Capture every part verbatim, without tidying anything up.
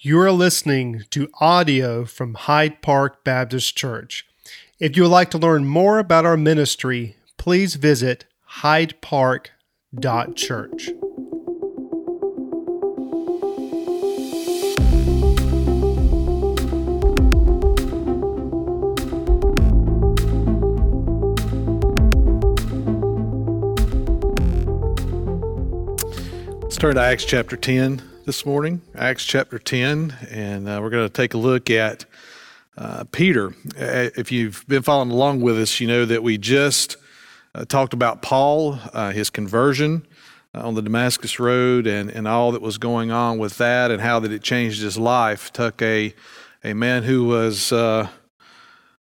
You're listening to audio from Hyde Park Baptist Church. If you would like to learn more about our ministry, please visit hyde park dot church. Let's turn to Acts chapter ten. This morning, Acts chapter ten, and uh, we're going to take a look at uh, Peter. Uh, if you've been following along with us, you know that we just uh, talked about Paul, uh, his conversion uh, on the Damascus Road, and, and all that was going on with that, and how that it changed his life. Took a a man who was uh,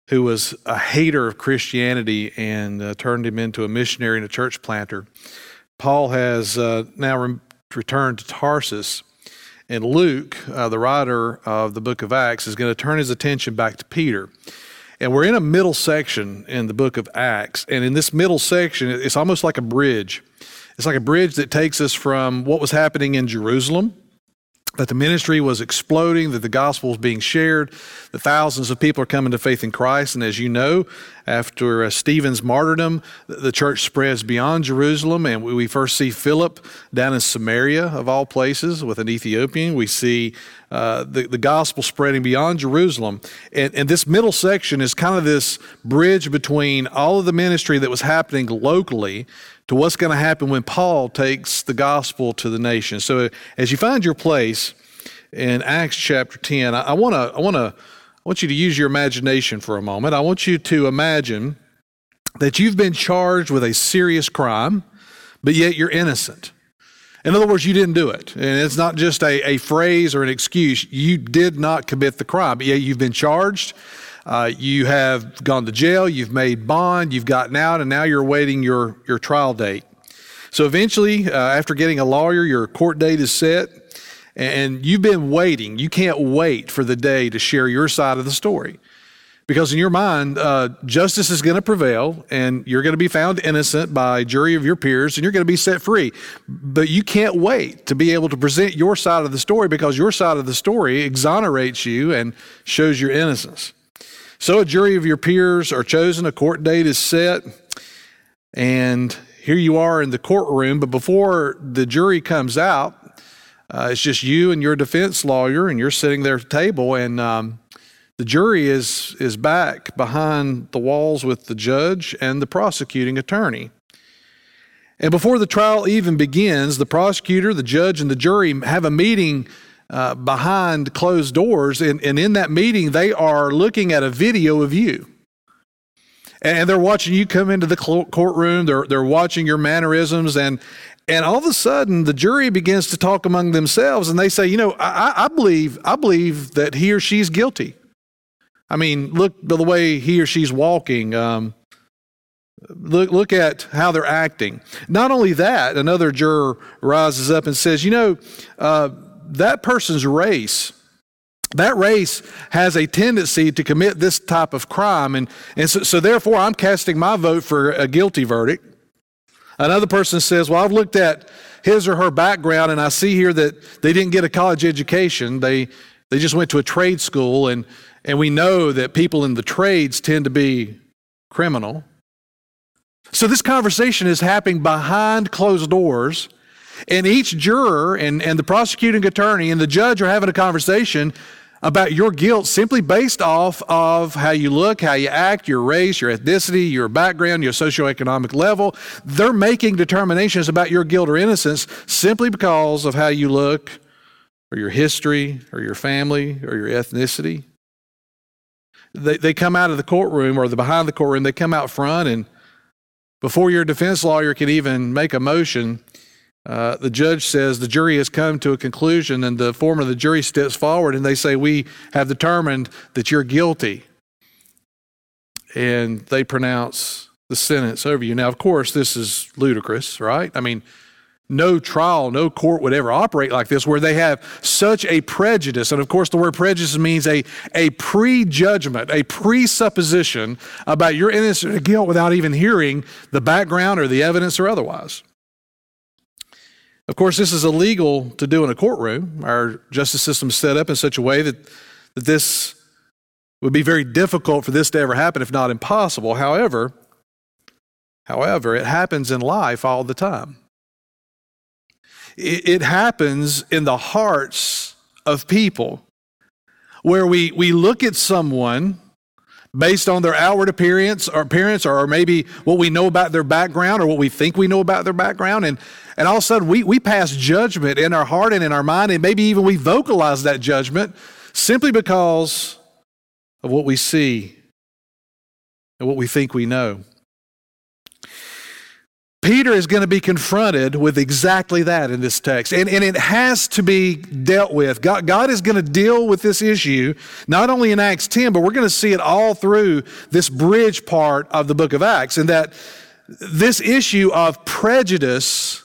who was a hater of Christianity and uh, turned him into a missionary and a church planter. Paul has uh, now re- returned to Tarsus. And Luke, uh, the writer of the book of Acts, is going to turn his attention back to Peter. And we're in a middle section in the book of Acts. And in this middle section, it's almost like a bridge. It's like a bridge that takes us from what was happening in Jerusalem, that the ministry was exploding, that the gospel was being shared, that thousands of people are coming to faith in Christ. And as you know, after uh, Stephen's martyrdom, the church spreads beyond Jerusalem. And we, we first see Philip down in Samaria, of all places, with an Ethiopian. We see uh, the, the gospel spreading beyond Jerusalem. And, and this middle section is kind of this bridge between all of the ministry that was happening locally to what's going to happen when Paul takes the gospel to the nation. So as you find your place in Acts chapter ten, I want to I want to I want you to use your imagination for a moment. I want you to imagine that you've been charged with a serious crime, but yet you're innocent. In other words, you didn't do it. And it's not just a, a phrase or an excuse. You did not commit the crime, but yet you've been charged. Uh, you have gone to jail, you've made bond, you've gotten out, and now you're awaiting your, your trial date. So eventually, uh, after getting a lawyer, your court date is set, and you've been waiting. You can't wait for the day to share your side of the story. Because in your mind, uh, justice is going to prevail, and you're going to be found innocent by a jury of your peers, and you're going to be set free. But you can't wait to be able to present your side of the story, because your side of the story exonerates you and shows your innocence. So a jury of your peers are chosen, a court date is set, and here you are in the courtroom. But before the jury comes out, uh, it's just you and your defense lawyer, and you're sitting there at the table, and um, the jury is, is back behind the walls with the judge and the prosecuting attorney. And before the trial even begins, the prosecutor, the judge, and the jury have a meeting Uh, behind closed doors, and, and in that meeting, they are looking at a video of you. And they're watching you come into the cl- courtroom, they're they're watching your mannerisms, and and all of a sudden, the jury begins to talk among themselves, and they say, you know, I, I believe I believe that he or she's guilty. I mean, look by the way he or she's walking, um, look look at how they're acting. Not only that, another juror rises up and says, you know, uh, that person's race, that race has a tendency to commit this type of crime. And, and so, so therefore, I'm casting my vote for a guilty verdict. Another person says, well, I've looked at his or her background, and I see here that they didn't get a college education. They they just went to a trade school, and, and we know that people in the trades tend to be criminal. So this conversation is happening behind closed doors. And each juror and, and the prosecuting attorney and the judge are having a conversation about your guilt simply based off of how you look, how you act, your race, your ethnicity, your background, your socioeconomic level. They're making determinations about your guilt or innocence simply because of how you look or your history or your family or your ethnicity. They, they come out of the courtroom or the behind the courtroom, they come out front, and before your defense lawyer can even make a motion, Uh, the judge says the jury has come to a conclusion, and the foreman of the jury steps forward and they say, we have determined that you're guilty. And they pronounce the sentence over you. Now, of course, this is ludicrous, right? I mean, no trial, no court would ever operate like this, where they have such a prejudice. And of course, the word prejudice means a, a prejudgment, a presupposition about your innocence or guilt without even hearing the background or the evidence or otherwise. Of course, this is illegal to do in a courtroom. Our justice system is set up in such a way that, that this would be very difficult for this to ever happen, if not impossible. However, however, it happens in life all the time. It, it happens in the hearts of people where we, we look at someone based on their outward appearance or appearance or maybe what we know about their background or what we think we know about their background. And, and all of a sudden we, we pass judgment in our heart and in our mind, and maybe even we vocalize that judgment simply because of what we see and what we think we know. Peter is going to be confronted with exactly that in this text, and, and it has to be dealt with. God, God is going to deal with this issue, not only in Acts ten, but we're going to see it all through this bridge part of the book of Acts, and that this issue of prejudice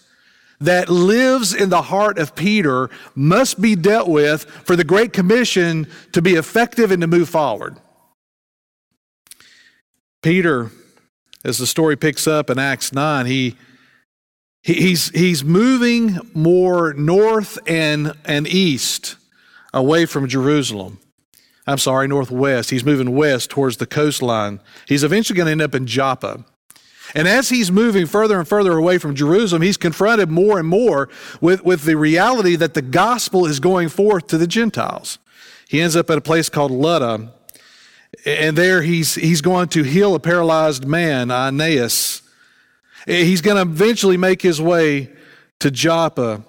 that lives in the heart of Peter must be dealt with for the Great Commission to be effective and to move forward. Peter, as the story picks up in Acts nine, he, he he's he's moving more north and and east away from Jerusalem. I'm sorry, northwest. He's moving west towards the coastline. He's eventually going to end up in Joppa. And as he's moving further and further away from Jerusalem, he's confronted more and more with, with the reality that the gospel is going forth to the Gentiles. He ends up at a place called Lydda, and there he's he's going to heal a paralyzed man, Aeneas. He's going to eventually make his way to Joppa.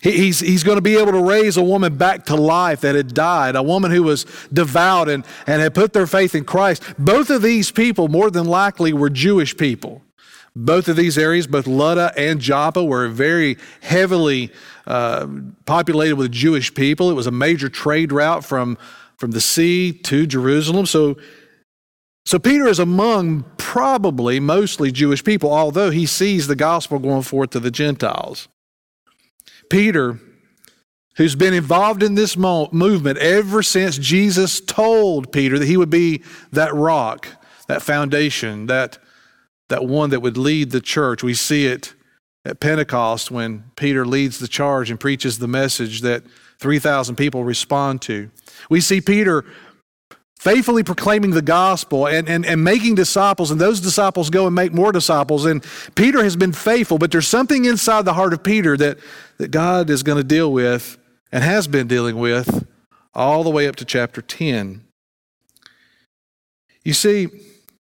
He's, he's going to be able to raise a woman back to life that had died, a woman who was devout and, and had put their faith in Christ. Both of these people, more than likely, were Jewish people. Both of these areas, both Lydda and Joppa, were very heavily uh, populated with Jewish people. It was a major trade route from from the sea to Jerusalem. So, so Peter is among probably mostly Jewish people, although he sees the gospel going forth to the Gentiles. Peter, who's been involved in this mo- movement ever since Jesus told Peter that he would be that rock, that foundation, that, that one that would lead the church. We see it at Pentecost when Peter leads the charge and preaches the message that three thousand people respond to. We see Peter faithfully proclaiming the gospel and, and, and making disciples, and those disciples go and make more disciples. And Peter has been faithful, but there's something inside the heart of Peter that, that God is going to deal with and has been dealing with all the way up to chapter ten. You see,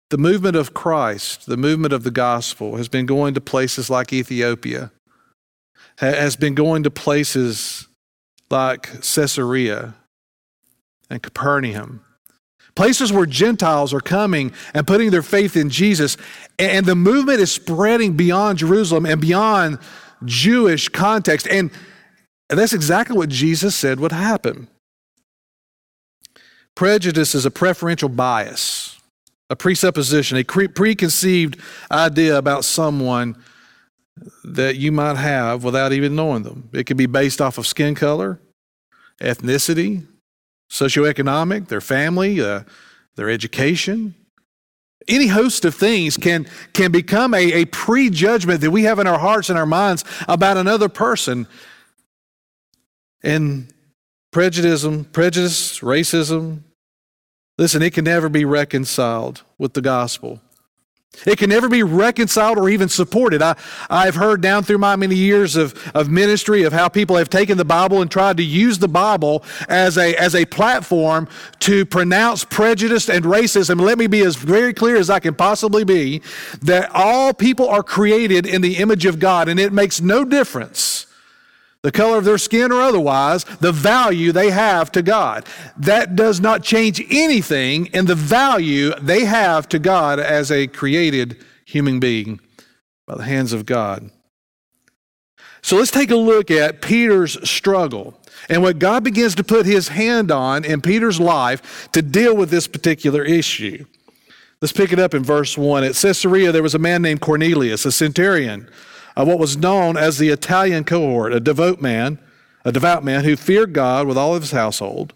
the movement of Christ, the movement of the gospel, has been going to places like Ethiopia, has been going to places like Caesarea and Capernaum, places where Gentiles are coming and putting their faith in Jesus. And the movement is spreading beyond Jerusalem and beyond Jewish context. And that's exactly what Jesus said would happen. Prejudice is a preferential bias, a presupposition, a preconceived idea about someone that you might have without even knowing them. It could be based off of skin color, ethnicity, socioeconomic, their family, uh, their education. Any host of things can, can become a, a prejudgment that we have in our hearts and our minds about another person. And prejudice, prejudice, racism, listen, it can never be reconciled with the gospel. It can never be reconciled or even supported. I, I've heard down through my many years of, of ministry of how people have taken the Bible and tried to use the Bible as a, as a platform to pronounce prejudice and racism. Let me be as very clear as I can possibly be that all people are created in the image of God, and it makes no difference, the color of their skin or otherwise, the value they have to God. That does not change anything in the value they have to God as a created human being by the hands of God. So let's take a look at Peter's struggle and what God begins to put his hand on in Peter's life to deal with this particular issue. Let's pick it up in verse one. At Caesarea, there was a man named Cornelius, a centurion, of what was known as the Italian cohort, a devout man, a devout man who feared God with all of his household.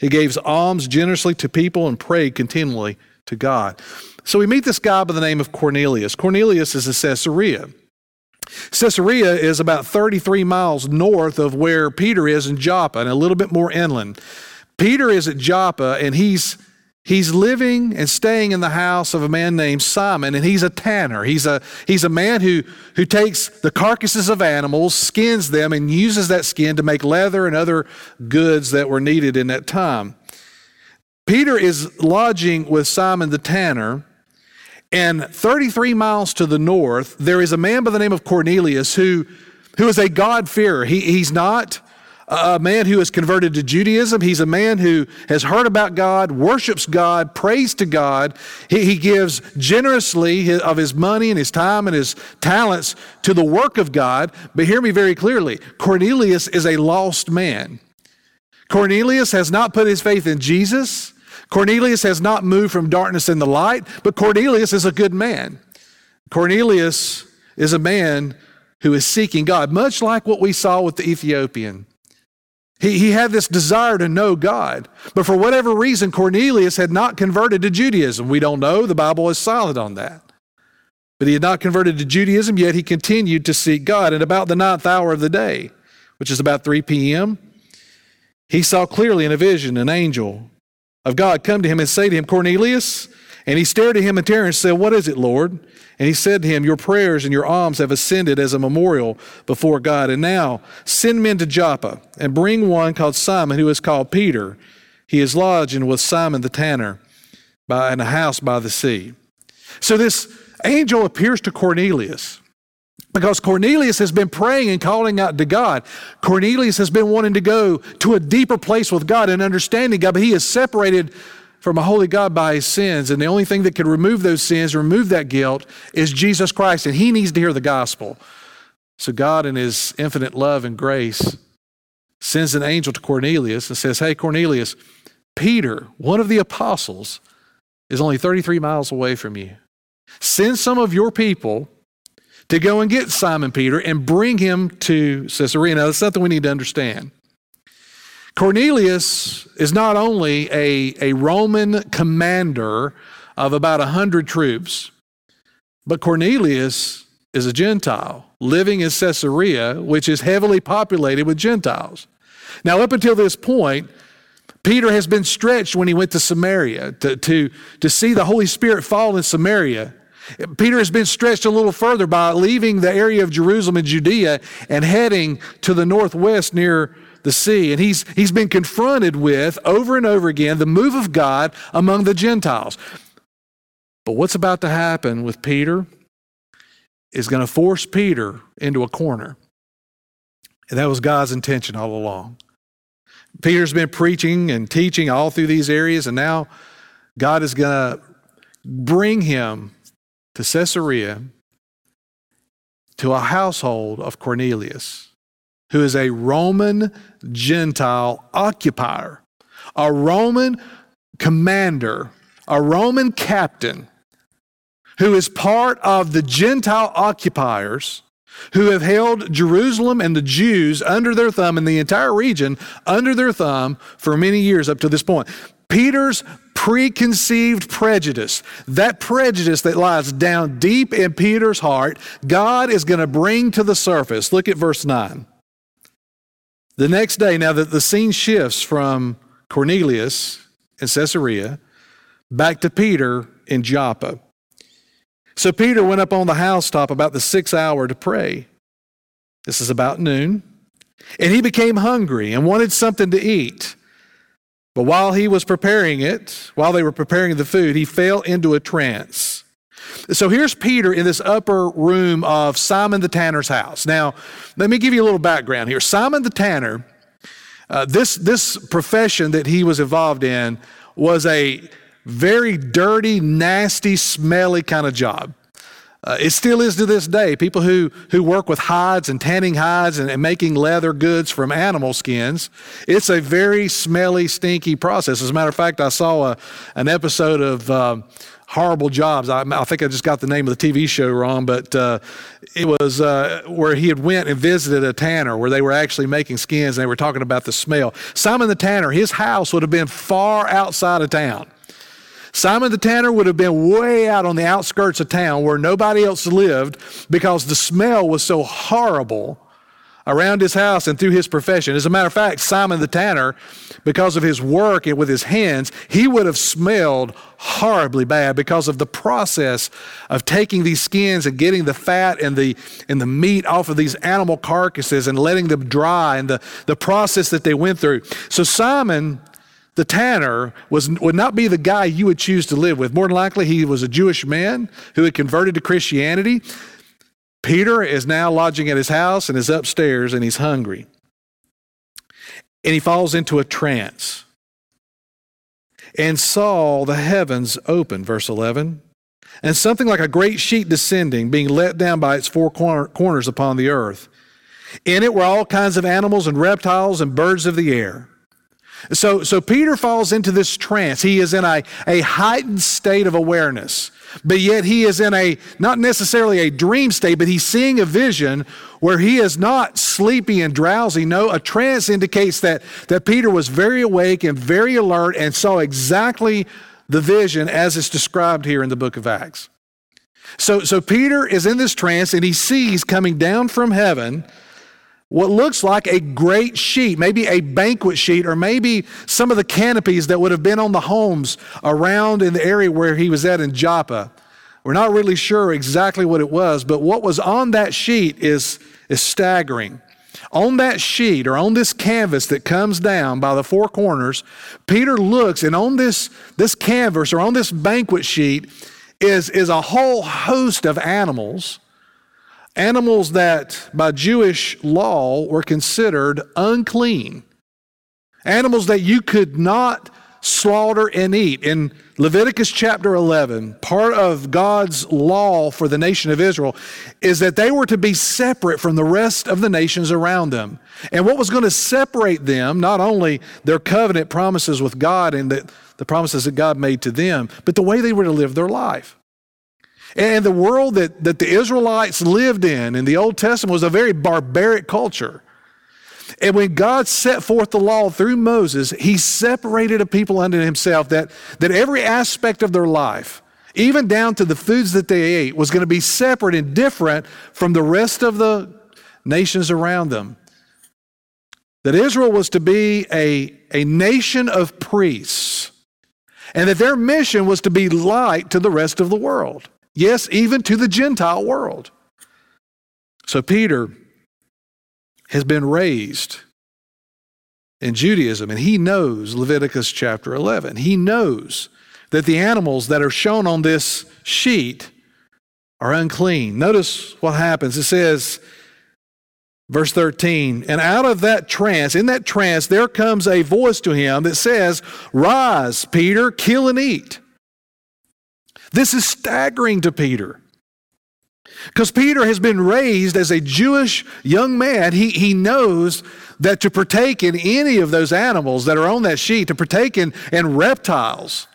He gave alms generously to people and prayed continually to God. So we meet this guy by the name of Cornelius. Cornelius is a Caesarea. Caesarea is about thirty-three miles north of where Peter is in Joppa and a little bit more inland. Peter is at Joppa, and he's He's living and staying in the house of a man named Simon, and he's a tanner. He's a, he's a man who, who takes the carcasses of animals, skins them, and uses that skin to make leather and other goods that were needed in that time. Peter is lodging with Simon the tanner, and thirty-three miles to the north, there is a man by the name of Cornelius who, who is a God-fearer. He, he's not a man who is converted to Judaism. He's a man who has heard about God, worships God, prays to God. He, he gives generously of his money and his time and his talents to the work of God. But hear me very clearly, Cornelius is a lost man. Cornelius has not put his faith in Jesus. Cornelius has not moved from darkness into light, but Cornelius is a good man. Cornelius is a man who is seeking God, much like what we saw with the Ethiopian. He, he had this desire to know God, but for whatever reason, Cornelius had not converted to Judaism. We don't know. The Bible is silent on that. But he had not converted to Judaism, yet he continued to seek God. And about the ninth hour of the day, which is about three p.m., he saw clearly in a vision an angel of God come to him and say to him, Cornelius. And he stared at him in terror and said, What is it, Lord? And he said to him, Your prayers and your alms have ascended as a memorial before God. And now send men to Joppa and bring one called Simon, who is called Peter. He is lodging with Simon the tanner by, in a house by the sea. So this angel appears to Cornelius because Cornelius has been praying and calling out to God. Cornelius has been wanting to go to a deeper place with God and understanding God, but he is separated from a holy God by his sins, and the only thing that can remove those sins, remove that guilt, is Jesus Christ, and he needs to hear the gospel. So God, in his infinite love and grace, sends an angel to Cornelius and says, Hey, Cornelius, Peter, one of the apostles, is only thirty-three miles away from you. Send some of your people to go and get Simon Peter and bring him to Caesarea. Now, that's something we need to understand. Cornelius is not only a, a Roman commander of about one hundred troops, but Cornelius is a Gentile living in Caesarea, which is heavily populated with Gentiles. Now, up until this point, Peter has been stretched when he went to Samaria to, to, to see the Holy Spirit fall in Samaria. Peter has been stretched a little further by leaving the area of Jerusalem and Judea and heading to the northwest near the sea, and he's he's been confronted with, over and over again, the move of God among the Gentiles. But what's about to happen with Peter is going to force Peter into a corner. And that was God's intention all along. Peter's been preaching and teaching all through these areas, and now God is going to bring him to Caesarea, to a household of Cornelius, who is a Roman Gentile occupier, a Roman commander, a Roman captain, who is part of the Gentile occupiers who have held Jerusalem and the Jews under their thumb and the entire region under their thumb for many years up to this point. Peter's preconceived prejudice, that prejudice that lies down deep in Peter's heart, God is going to bring to the surface. Look at verse nine. The next day, now that the scene shifts from Cornelius in Caesarea back to Peter in Joppa. So Peter went up on the housetop about the sixth hour to pray. This is about noon. And he became hungry and wanted something to eat. But while he was preparing it, while they were preparing the food, he fell into a trance. So here's Peter in this upper room of Simon the tanner's house. Now, let me give you a little background here. Simon the tanner, uh, this, this profession that he was involved in was a very dirty, nasty, smelly kind of job. Uh, it still is to this day. People who, who work with hides and tanning hides and, and making leather goods from animal skins, it's a very smelly, stinky process. As a matter of fact, I saw a, an episode of Um, Horrible Jobs. I, I think I just got the name of the T V show wrong, but uh, it was uh, where he had went and visited a tanner where they were actually making skins and they were talking about the smell. Simon the tanner, his house would have been far outside of town. Simon the tanner would have been way out on the outskirts of town where nobody else lived, because the smell was so horrible around his house and through his profession. As a matter of fact, Simon the tanner, because of his work and with his hands, he would have smelled horribly bad because of the process of taking these skins and getting the fat and the and the meat off of these animal carcasses and letting them dry, and the, the process that they went through. So Simon the tanner was would not be the guy you would choose to live with. More than likely, he was a Jewish man who had converted to Christianity. Peter is now lodging at his house and is upstairs, and he's hungry. And he falls into a trance and saw the heavens open, verse eleven, and something like a great sheet descending, being let down by its four corner, corners upon the earth. In it were all kinds of animals and reptiles and birds of the air. So, so Peter falls into this trance. He is in a, a heightened state of awareness, but yet he is in a, not necessarily a dream state, but he's seeing a vision where he is not sleepy and drowsy. No, a trance indicates that, that Peter was very awake and very alert and saw exactly the vision as it's described here in the book of Acts. So, so Peter is in this trance, and he sees coming down from heaven what looks like a great sheet, maybe a banquet sheet, or maybe some of the canopies that would have been on the homes around in the area where he was at in Joppa. We're not really sure exactly what it was, but what was on that sheet is, is staggering. On that sheet, or on this canvas that comes down by the four corners, Peter looks, and on this, this canvas, or on this banquet sheet, is, is a whole host of animals. Animals that, by Jewish law, were considered unclean. Animals that you could not slaughter and eat. In Leviticus chapter eleven, part of God's law for the nation of Israel is that they were to be separate from the rest of the nations around them. And what was going to separate them, not only their covenant promises with God and the, the promises that God made to them, but the way they were to live their life. And the world that, that the Israelites lived in in the Old Testament was a very barbaric culture. And when God set forth the law through Moses, he separated a people unto himself that, that every aspect of their life, even down to the foods that they ate, was going to be separate and different from the rest of the nations around them. That Israel was to be a, a nation of priests, and that their mission was to be light to the rest of the world. Yes, even to the Gentile world. So Peter has been raised in Judaism, and he knows Leviticus chapter eleven. He knows that the animals that are shown on this sheet are unclean. Notice what happens. It says, verse thirteen, and out of that trance, in that trance, there comes a voice to him that says, "Rise, Peter, kill and eat." This is staggering to Peter, because Peter has been raised as a Jewish young man. He, he knows that to partake in any of those animals that are on that sheet, to partake in, in reptiles,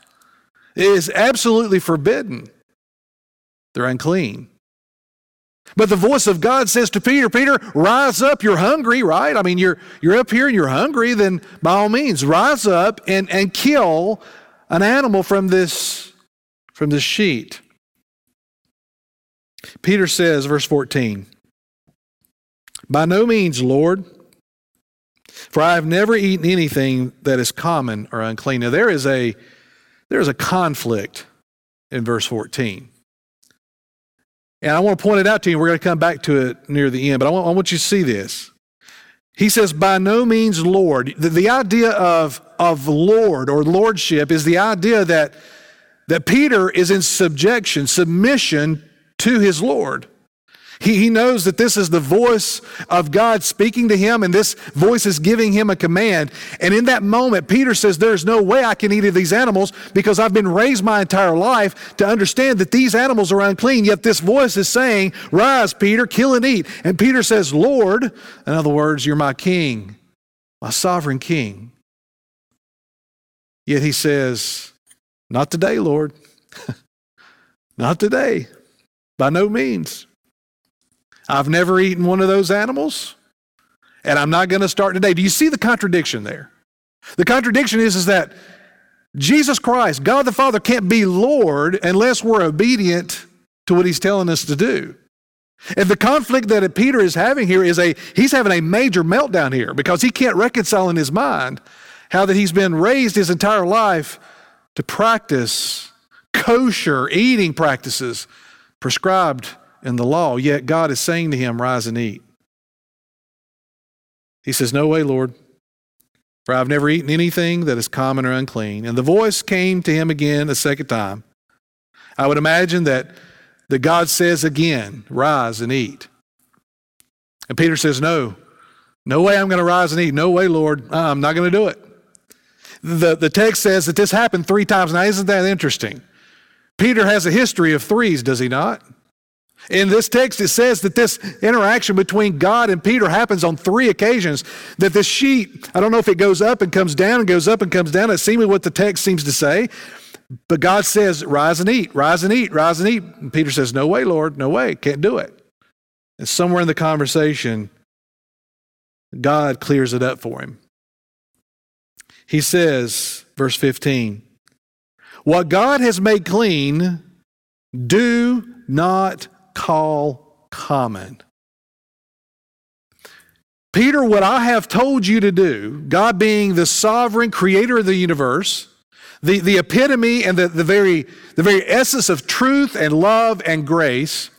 is absolutely forbidden. They're unclean. But the voice of God says to Peter, Peter, rise up, you're hungry, right? I mean, you're, you're up here and you're hungry, then by all means, rise up and, and kill an animal from this From the sheet. Peter says, verse fourteen, "By no means, Lord, for I have never eaten anything that is common or unclean." Now there is a there is a conflict in verse fourteen. And I want to point it out to you. We're going to come back to it near the end, but I want, I want you to see this. He says, by no means, Lord. The, the idea of, of Lord or lordship is the idea that that Peter is in subjection, submission to his Lord. He, he knows that this is the voice of God speaking to him, and this voice is giving him a command. And in that moment, Peter says, there's no way I can eat of these animals, because I've been raised my entire life to understand that these animals are unclean, yet this voice is saying, rise, Peter, kill and eat. And Peter says, Lord, in other words, you're my king, my sovereign king. Yet he says, not today, Lord. Not today. By no means. I've never eaten one of those animals, and I'm not going to start today. Do you see the contradiction there? The contradiction is, is that Jesus Christ, God the Father, can't be Lord unless we're obedient to what he's telling us to do. And the conflict that Peter is having here is a, he's having a major meltdown here because he can't reconcile in his mind how that he's been raised his entire life to practice kosher eating practices prescribed in the law, yet God is saying to him, rise and eat. He says, no way, Lord, for I've never eaten anything that is common or unclean. And the voice came to him again a second time. I would imagine that that God says again, rise and eat. And Peter says, no, no way I'm going to rise and eat. No way, Lord, I'm not going to do it. The, the text says that this happened three times. Now, isn't that interesting? Peter has a history of threes, does he not? In this text, it says that this interaction between God and Peter happens on three occasions, that this sheet, I don't know if it goes up and comes down and goes up and comes down. That's seemingly what the text seems to say. But God says, rise and eat, rise and eat, rise and eat. And Peter says, no way, Lord, no way, can't do it. And somewhere in the conversation, God clears it up for him. He says, verse fifteen, what God has made clean, do not call common. Peter, what I have told you to do, God being the sovereign creator of the universe, the, the epitome and the, the, very, the very essence of truth and love and grace,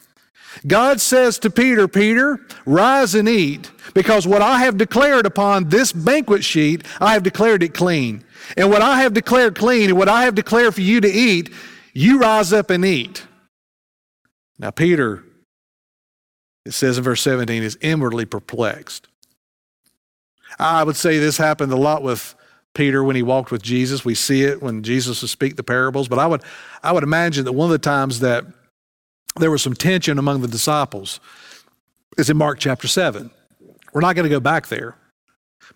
God says to Peter, Peter, rise and eat, because what I have declared upon this banquet sheet, I have declared it clean. And what I have declared clean and what I have declared for you to eat, you rise up and eat. Now, Peter, it says in verse seventeen, is inwardly perplexed. I would say this happened a lot with Peter when he walked with Jesus. We see it when Jesus would speak the parables. But I would, I would imagine that one of the times that there was some tension among the disciples is in Mark chapter seven. We're not going to go back there.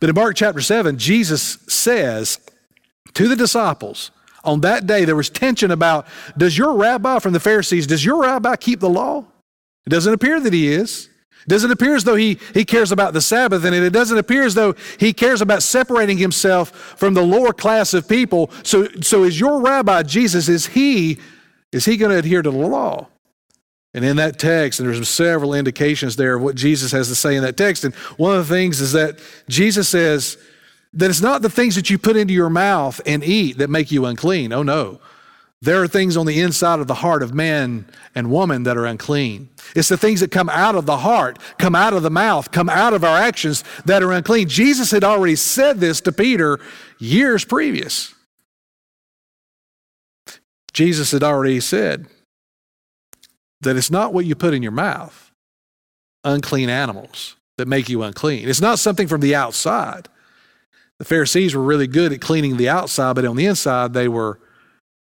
But in Mark chapter seven, Jesus says to the disciples, on that day, there was tension about, does your rabbi from the Pharisees, does your rabbi keep the law? It doesn't appear that he is. It doesn't appear as though he, he cares about the Sabbath, and it doesn't appear as though he cares about separating himself from the lower class of people. So, so is your rabbi, Jesus, is he, is he going to adhere to the law? And in that text, and there's several indications there of what Jesus has to say in that text, and one of the things is that Jesus says, that it's not the things that you put into your mouth and eat that make you unclean. Oh, no. There are things on the inside of the heart of man and woman that are unclean. It's the things that come out of the heart, come out of the mouth, come out of our actions that are unclean. Jesus had already said this to Peter years previous. Jesus had already said that it's not what you put in your mouth, unclean animals, that make you unclean. It's not something from the outside. The Pharisees were really good at cleaning the outside, but on the inside, they were,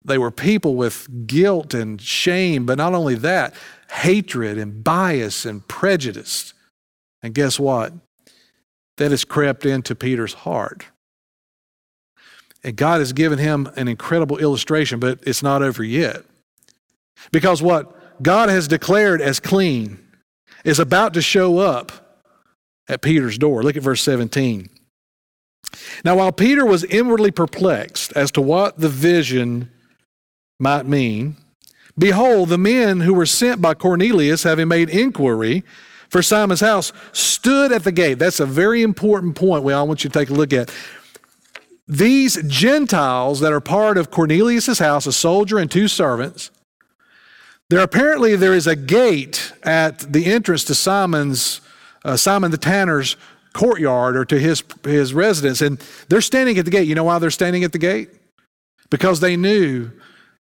they were people with guilt and shame, but not only that, hatred and bias and prejudice. And guess what? That has crept into Peter's heart. And God has given him an incredible illustration, but it's not over yet. Because what God has declared as clean is about to show up at Peter's door. Look at verse seventeen. Now, while Peter was inwardly perplexed as to what the vision might mean, behold, the men who were sent by Cornelius, having made inquiry for Simon's house, stood at the gate. That's a very important point we all want you to take a look at. These Gentiles that are part of Cornelius' house, a soldier and two servants, there apparently there is a gate at the entrance to Simon's, uh, Simon the Tanner's courtyard or to his his residence, and they're standing at the gate. You know why they're standing at the gate? Because they knew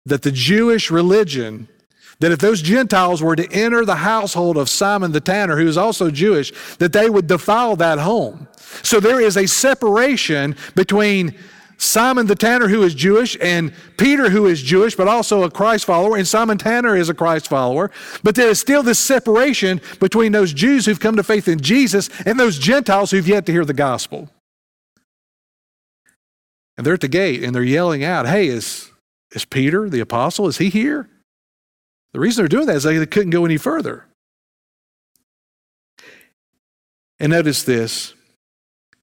that the Jewish religion, that if those Gentiles were to enter the household of Simon the Tanner, who is also Jewish, that they would defile that home. So there is a separation between Simon the Tanner, who is Jewish, and Peter, who is Jewish, but also a Christ follower, and Simon Tanner is a Christ follower. But there is still this separation between those Jews who've come to faith in Jesus and those Gentiles who've yet to hear the gospel. And they're at the gate, and they're yelling out, hey, is, is Peter, the apostle, is he here? The reason they're doing that is they couldn't go any further. And notice this.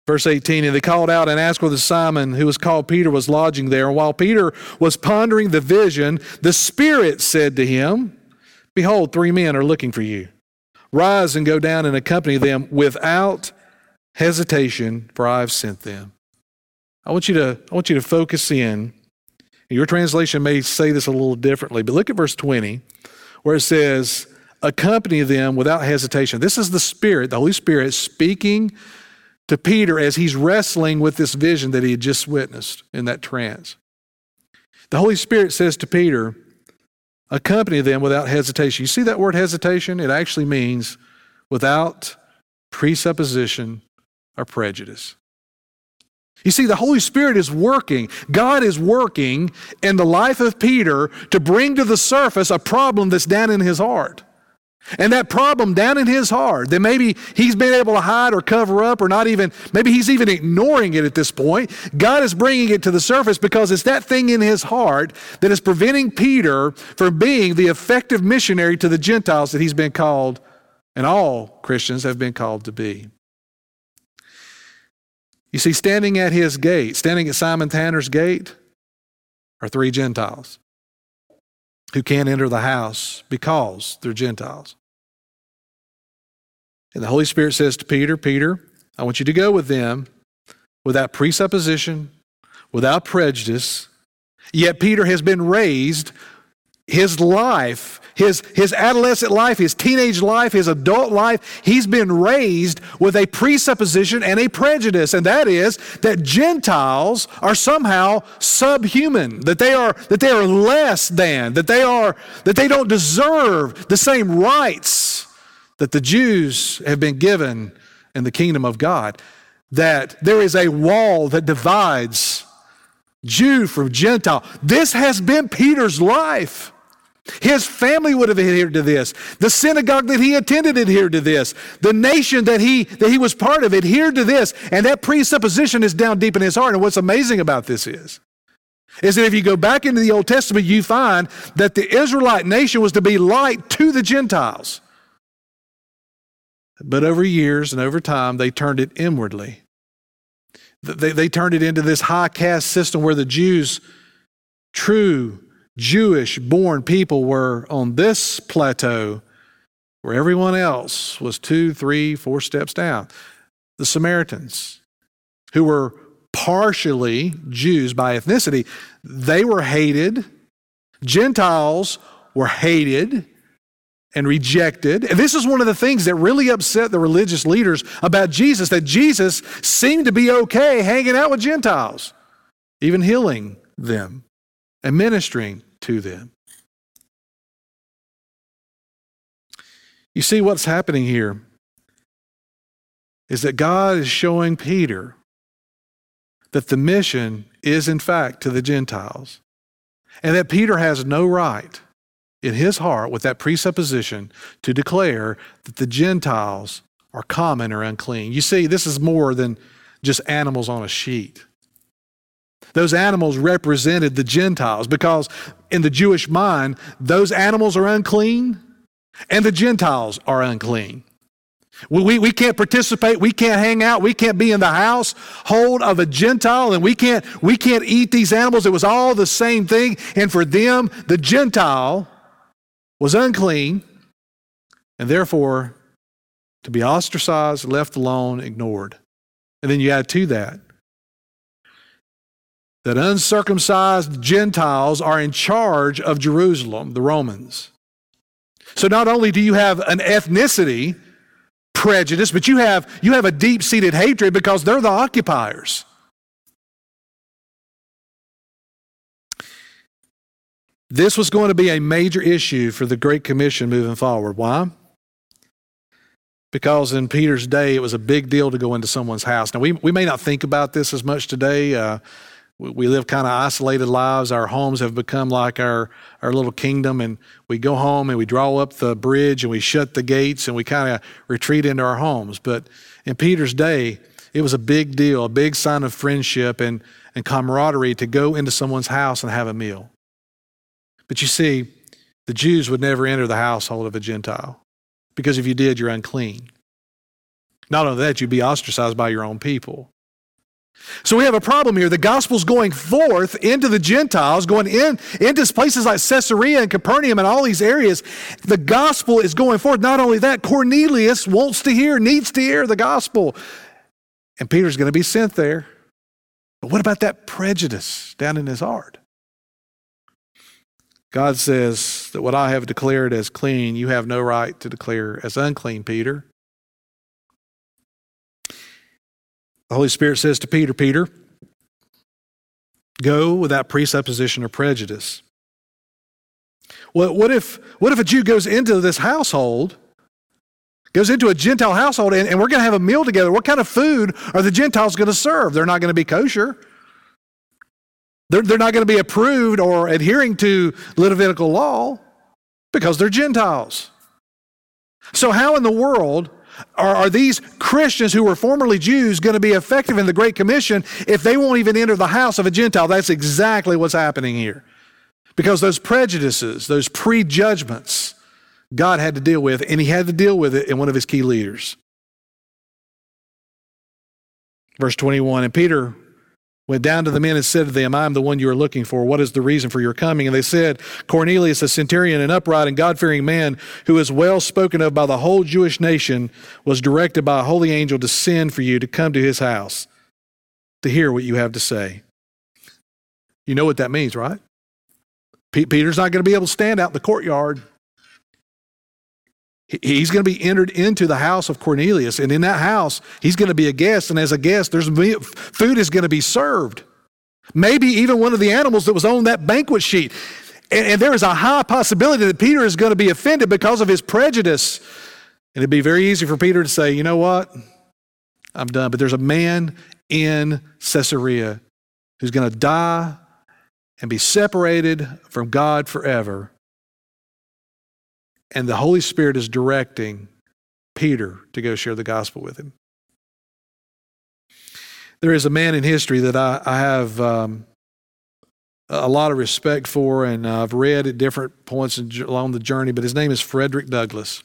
Verse eighteen, and they called out and asked whether Simon, who was called Peter, was lodging there. And while Peter was pondering the vision, the Spirit said to him, behold, three men are looking for you. Rise and go down and accompany them without hesitation, for I have sent them. I want you to, I want you to focus in. Your translation may say this a little differently, but look at verse twenty, where it says, accompany them without hesitation. This is the Spirit, the Holy Spirit, speaking to Peter as he's wrestling with this vision that he had just witnessed in that trance. The Holy Spirit says to Peter, accompany them without hesitation. You see that word hesitation? It actually means without presupposition or prejudice. You see, the Holy Spirit is working. God is working in the life of Peter to bring to the surface a problem that's down in his heart. And that problem down in his heart that maybe he's been able to hide or cover up or not even, maybe he's even ignoring it at this point. God is bringing it to the surface because it's that thing in his heart that is preventing Peter from being the effective missionary to the Gentiles that he's been called, and all Christians have been called to be. You see, standing at his gate, standing at Simon Tanner's gate, are three Gentiles who can't enter the house because they're Gentiles. And the Holy Spirit says to Peter, Peter, I want you to go with them without presupposition, without prejudice. Yet Peter has been raised, his life, his, his adolescent life, his teenage life, his adult life, he's been raised with a presupposition and a prejudice, and that is that Gentiles are somehow subhuman, that they are that they are less than, that they are that they don't deserve the same rights that the Jews have been given in the kingdom of God, that there is a wall that divides Jew from Gentile. This has been Peter's life. His family would have adhered to this. The synagogue that he attended adhered to this. The nation that he that he was part of adhered to this. And that presupposition is down deep in his heart. And what's amazing about this is, is that if you go back into the Old Testament, you find that the Israelite nation was to be light to the Gentiles. But over years and over time, they turned it inwardly. They, they turned it into this high caste system where the Jews, true Jewish-born people, were on this plateau where everyone else was two, three, four steps down. The Samaritans, who were partially Jews by ethnicity, they were hated. Gentiles were hated and rejected. And this is one of the things that really upset the religious leaders about Jesus, that Jesus seemed to be okay hanging out with Gentiles, even healing them and ministering to them. You see, what's happening here is that God is showing Peter that the mission is in fact to the Gentiles, and that Peter has no right in his heart with that presupposition to declare that the Gentiles are common or unclean. You see, this is more than just animals on a sheet. Those animals represented the Gentiles, because in the Jewish mind, those animals are unclean and the Gentiles are unclean. We, we, we can't participate, we can't hang out, we can't be in the household of a Gentile, and we can't, we can't eat these animals. It was all the same thing. And for them, the Gentile was unclean, and therefore to be ostracized, left alone, ignored. And then you add to that, that uncircumcised Gentiles are in charge of Jerusalem, the Romans. So not only do you have an ethnicity prejudice, but you have, you have a deep-seated hatred because they're the occupiers. This was going to be a major issue for the Great Commission moving forward. Why? Because in Peter's day, it was a big deal to go into someone's house. Now, we, we may not think about this as much today. Uh, we, we live kind of isolated lives. Our homes have become like our, our little kingdom, and we go home and we draw up the bridge and we shut the gates and we kind of retreat into our homes. But in Peter's day, it was a big deal, a big sign of friendship and, and camaraderie to go into someone's house and have a meal. But you see, the Jews would never enter the household of a Gentile, because if you did, you're unclean. Not only that, you'd be ostracized by your own people. So we have a problem here. The gospel's going forth into the Gentiles, going in into places like Caesarea and Capernaum and all these areas. The gospel is going forth. Not only that, Cornelius wants to hear, needs to hear the gospel. And Peter's going to be sent there. But what about that prejudice down in his heart? God says that what I have declared as clean, you have no right to declare as unclean, Peter. The Holy Spirit says to Peter, Peter, go without presupposition or prejudice. What, what if, what if a Jew goes into this household, goes into a Gentile household, and, and we're going to have a meal together? What kind of food are the Gentiles going to serve? They're not going to be kosher. They're, they're not going to be approved or adhering to Levitical law because they're Gentiles. So how in the world Are, are these Christians who were formerly Jews going to be effective in the Great Commission if they won't even enter the house of a Gentile? That's exactly what's happening here. Because those prejudices, those prejudgments, God had to deal with, and he had to deal with it in one of his key leaders. Verse twenty-one, and Peter went down to the men and said to them, I am the one you are looking for. What is the reason for your coming? And they said, Cornelius, a centurion, an upright and God-fearing man, who is well spoken of by the whole Jewish nation, was directed by a holy angel to send for you to come to his house to hear what you have to say. You know what that means, right? P- Peter's not going to be able to stand out in the courtyard. He's going to be entered into the house of Cornelius, and in that house, he's going to be a guest, and as a guest, there's food is going to be served. Maybe even one of the animals that was on that banquet sheet. And, and there is a high possibility that Peter is going to be offended because of his prejudice. And it'd be very easy for Peter to say, you know what? I'm done. But there's a man in Caesarea who's going to die and be separated from God forever. And the Holy Spirit is directing Peter to go share the gospel with him. There is a man in history that I, I have um, a lot of respect for, and I've read at different points along the journey, but his name is Frederick Douglass.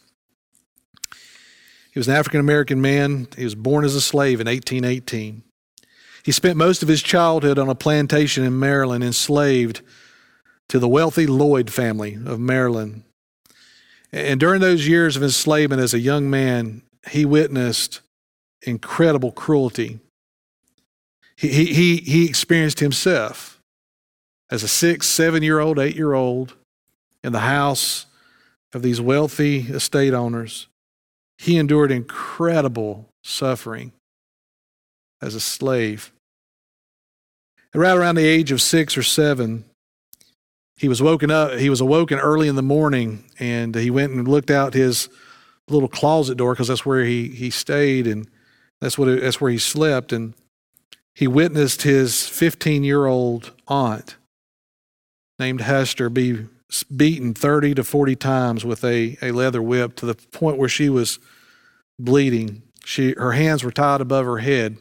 He was an African-American man. He was born as a slave in eighteen eighteen. He spent most of his childhood on a plantation in Maryland, enslaved to the wealthy Lloyd family of Maryland. And during those years of enslavement as a young man, he witnessed incredible cruelty. He, he, he, he experienced himself as a six, seven-year-old, eight-year-old in the house of these wealthy estate owners. He endured incredible suffering as a slave. And right around the age of six or seven, He was woken up. He was awoken early in the morning, and he went and looked out his little closet door because that's where he he stayed, and that's what it, that's where he slept. And he witnessed his fifteen-year-old aunt named Hester be beaten thirty to forty times with a a leather whip to the point where she was bleeding. She her hands were tied above her head,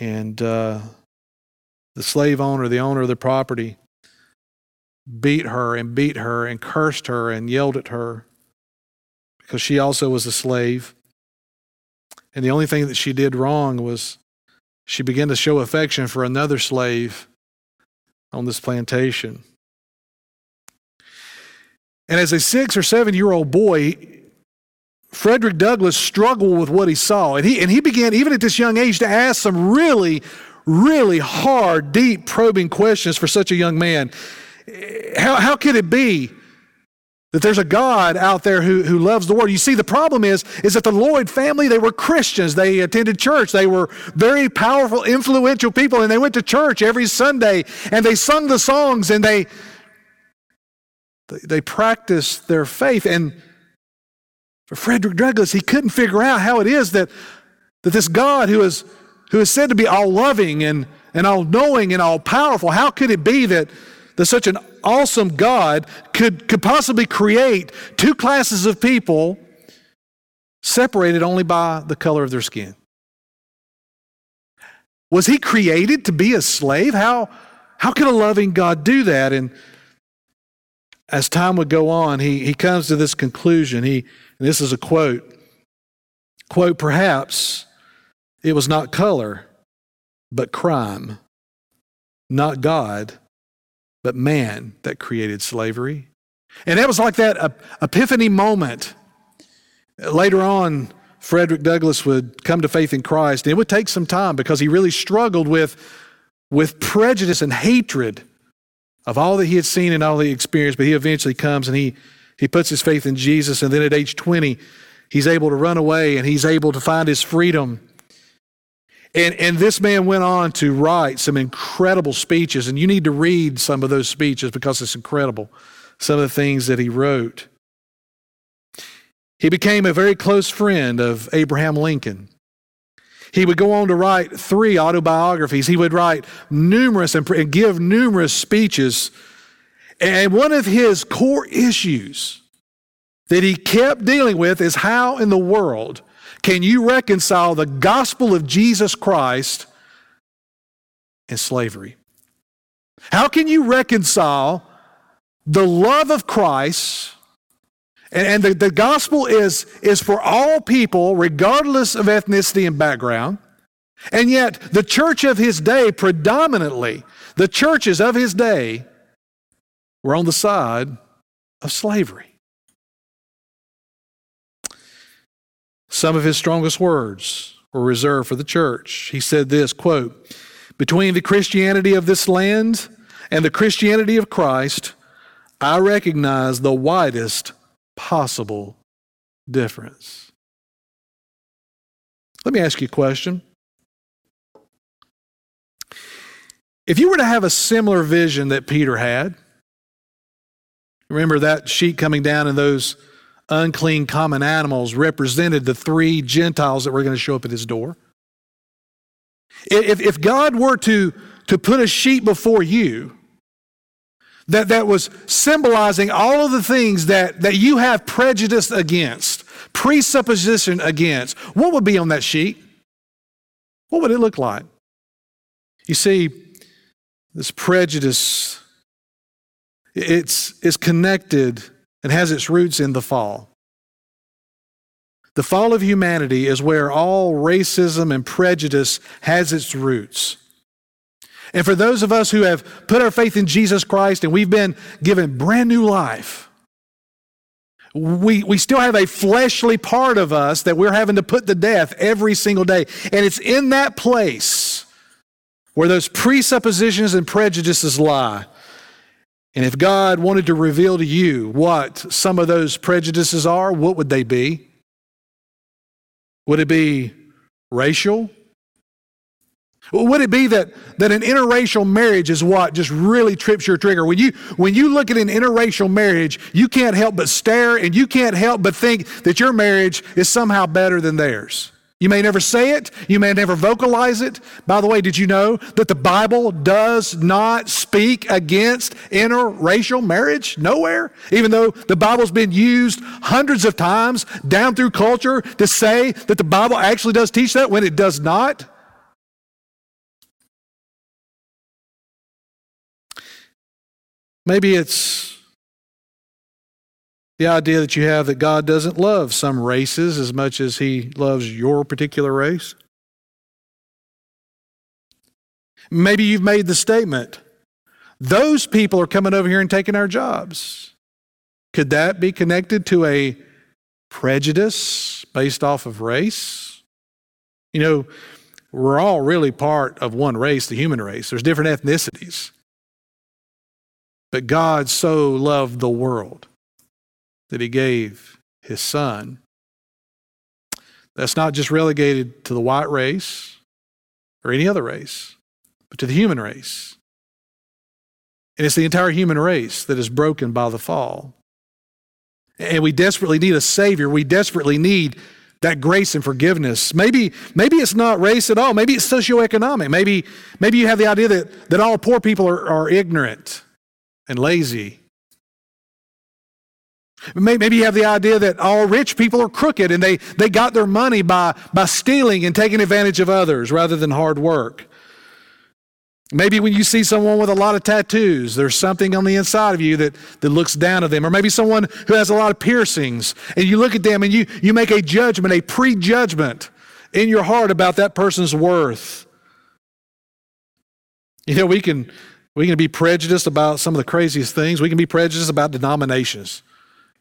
and uh, the slave owner, the owner of the property, beat her and beat her and cursed her and yelled at her because she also was a slave. And the only thing that she did wrong was she began to show affection for another slave on this plantation. And as a six or seven-year-old boy, Frederick Douglass struggled with what he saw. And he, and he began, even at this young age, to ask some really, really hard, deep, probing questions for such a young man. How, how could it be that there's a God out there who, who loves the world? You see, the problem is, is that the Lloyd family, they were Christians. They attended church. They were very powerful, influential people, and they went to church every Sunday, and they sung the songs, and they, they, they practiced their faith. And for Frederick Douglass, he couldn't figure out how it is that, that this God who is, who is said to be all-loving and, and all-knowing and all-powerful, how could it be that that such an awesome God could, could possibly create two classes of people separated only by the color of their skin? Was he created to be a slave? How, how could a loving God do that? And as time would go on, he, he comes to this conclusion. He, and this is a quote, quote, perhaps it was not color but crime, not God, but man that created slavery. And it was like that epiphany moment. Later on, Frederick Douglass would come to faith in Christ, and it would take some time because he really struggled with, with prejudice and hatred of all that he had seen and all that he experienced, but he eventually comes and he, he puts his faith in Jesus, and then at age twenty, he's able to run away and he's able to find his freedom. And, and this man went on to write some incredible speeches, and you need to read some of those speeches because it's incredible, some of the things that he wrote. He became a very close friend of Abraham Lincoln. He would go on to write three autobiographies. He would write numerous and give numerous speeches. And one of his core issues that he kept dealing with is how in the world can you reconcile the gospel of Jesus Christ and slavery? How can you reconcile the love of Christ? And, and the, the gospel is, is for all people, regardless of ethnicity and background. And yet, the church of his day, predominantly, the churches of his day were on the side of slavery. Some of his strongest words were reserved for the church. He said this, quote, "Between the Christianity of this land and the Christianity of Christ, I recognize the widest possible difference." Let me ask you a question. If you were to have a similar vision that Peter had, remember that sheet coming down and those unclean common animals represented the three Gentiles that were going to show up at his door. If, if God were to, to put a sheet before you that, that was symbolizing all of the things that, that you have prejudice against, presupposition against, what would be on that sheet? What would it look like? You see, this prejudice, it's, it's connected and has its roots in the fall. The fall of humanity is where all racism and prejudice has its roots. And for those of us who have put our faith in Jesus Christ and we've been given brand new life, we, we still have a fleshly part of us that we're having to put to death every single day. And it's in that place where those presuppositions and prejudices lie. And if God wanted to reveal to you what some of those prejudices are, what would they be? Would it be racial? Would it be that, that an interracial marriage is what just really trips your trigger? When you, when you look at an interracial marriage, you can't help but stare and you can't help but think that your marriage is somehow better than theirs. You may never say it. You may never vocalize it. By the way, did you know that the Bible does not speak against interracial marriage? Nowhere. Even though the Bible's been used hundreds of times down through culture to say that the Bible actually does teach that when it does not. Maybe it's the idea that you have that God doesn't love some races as much as he loves your particular race. Maybe you've made the statement, those people are coming over here and taking our jobs. Could that be connected to a prejudice based off of race? You know, we're all really part of one race, the human race. There's different ethnicities. But God so loved the world that he gave his son. That's not just relegated to the white race or any other race, but to the human race. And it's the entire human race that is broken by the fall. And we desperately need a savior. We desperately need that grace and forgiveness. Maybe, maybe it's not race at all. Maybe it's socioeconomic. Maybe, maybe you have the idea that, that all poor people are, are ignorant and lazy. Maybe you have the idea that all rich people are crooked and they, they got their money by, by stealing and taking advantage of others rather than hard work. Maybe when you see someone with a lot of tattoos, there's something on the inside of you that, that looks down at them. Or maybe someone who has a lot of piercings and you look at them and you, you make a judgment, a prejudgment in your heart about that person's worth. You know, we can we can be prejudiced about some of the craziest things. We can be prejudiced about denominations.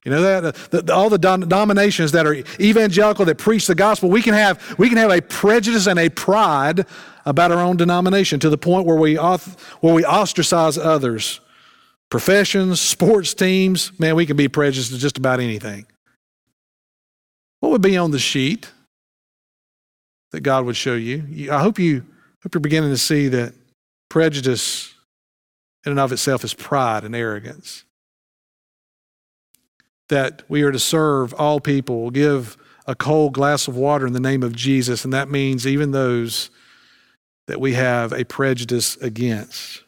You know that the, the, all the denominations that are evangelical that preach the gospel, we can have we can have a prejudice and a pride about our own denomination to the point where we where we ostracize others, professions, sports teams. Man, we can be prejudiced to just about anything. What would be on the sheet that God would show you? I hope you hope you're beginning to see that prejudice, in and of itself, is pride and arrogance. That we are to serve all people, give a cold glass of water in the name of Jesus, and that means even those that we have a prejudice against.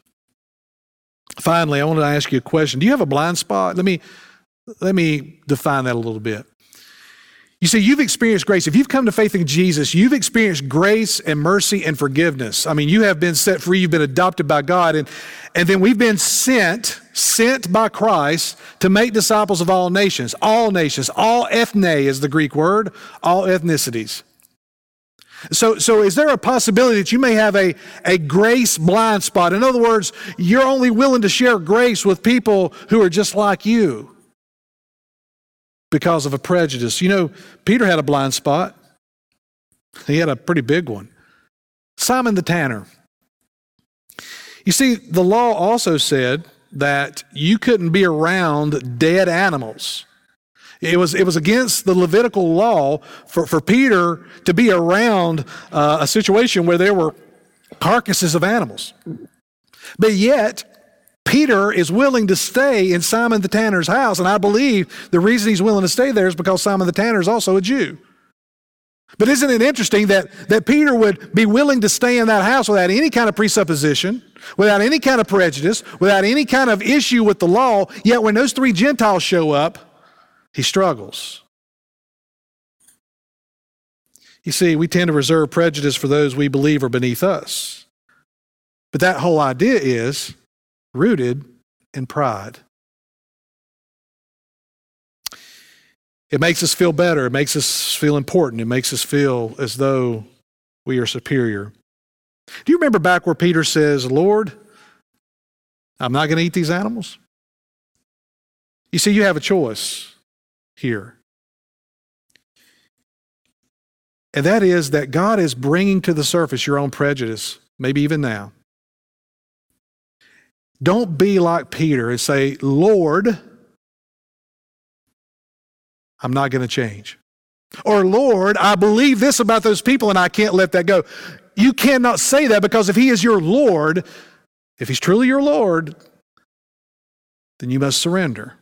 Finally, I wanted to ask you a question. Do you have a blind spot? Let me, let me define that a little bit. You see, you've experienced grace. If you've come to faith in Jesus, you've experienced grace and mercy and forgiveness. I mean, you have been set free. You've been adopted by God. And, and then we've been sent, sent by Christ to make disciples of all nations, all nations, all ethne is the Greek word, all ethnicities. So, so is there a possibility that you may have a, a grace blind spot? In other words, you're only willing to share grace with people who are just like you, because of a prejudice. You know, Peter had a blind spot. He had a pretty big one. Simon the tanner. You see, the law also said that you couldn't be around dead animals. It was, it was against the Levitical law for, for Peter to be around uh, a situation where there were carcasses of animals. But yet, Peter is willing to stay in Simon the Tanner's house, and I believe the reason he's willing to stay there is because Simon the Tanner is also a Jew. But isn't it interesting that, that Peter would be willing to stay in that house without any kind of presupposition, without any kind of prejudice, without any kind of issue with the law, yet when those three Gentiles show up, he struggles. You see, we tend to reserve prejudice for those we believe are beneath us. But that whole idea is rooted in pride. It makes us feel better. It makes us feel important. It makes us feel as though we are superior. Do you remember back where Peter says, "Lord, I'm not going to eat these animals"? You see, you have a choice here. And that is that God is bringing to the surface your own prejudice, maybe even now. Don't be like Peter and say, "Lord, I'm not going to change." Or, "Lord, I believe this about those people and I can't let that go." You cannot say that, because if he is your Lord, if he's truly your Lord, then you must surrender.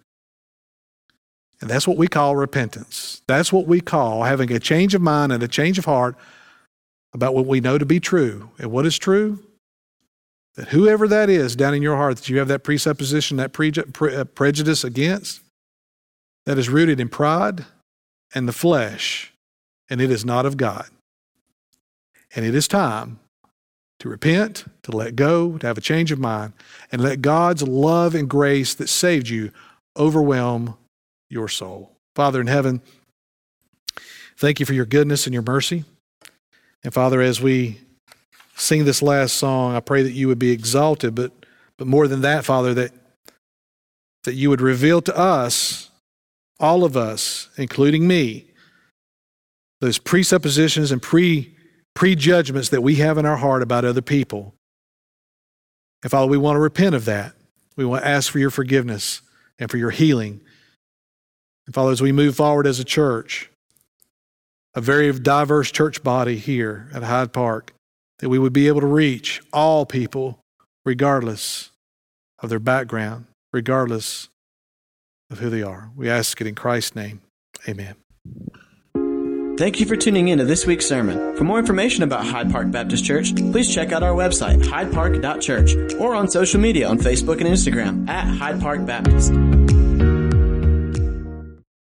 And that's what we call repentance. That's what we call having a change of mind and a change of heart about what we know to be true. And what is true? That whoever that is down in your heart that you have that presupposition, that pre- pre- prejudice against, that is rooted in pride and the flesh, and it is not of God. And it is time to repent, to let go, to have a change of mind, and let God's love and grace that saved you overwhelm your soul. Father in heaven, thank you for your goodness and your mercy. And Father, as we sing this last song, I pray that you would be exalted, but but more than that, Father, that that you would reveal to us, all of us, including me, those presuppositions and pre prejudgments that we have in our heart about other people. And Father, we want to repent of that. We want to ask for your forgiveness and for your healing. And Father, as we move forward as a church, a very diverse church body here at Hyde Park, that we would be able to reach all people regardless of their background, regardless of who they are. We ask it in Christ's name. Amen. Thank you for tuning in to this week's sermon. For more information about Hyde Park Baptist Church, please check out our website, hyde park dot church, or on social media on Facebook and Instagram at Hyde Park Baptist.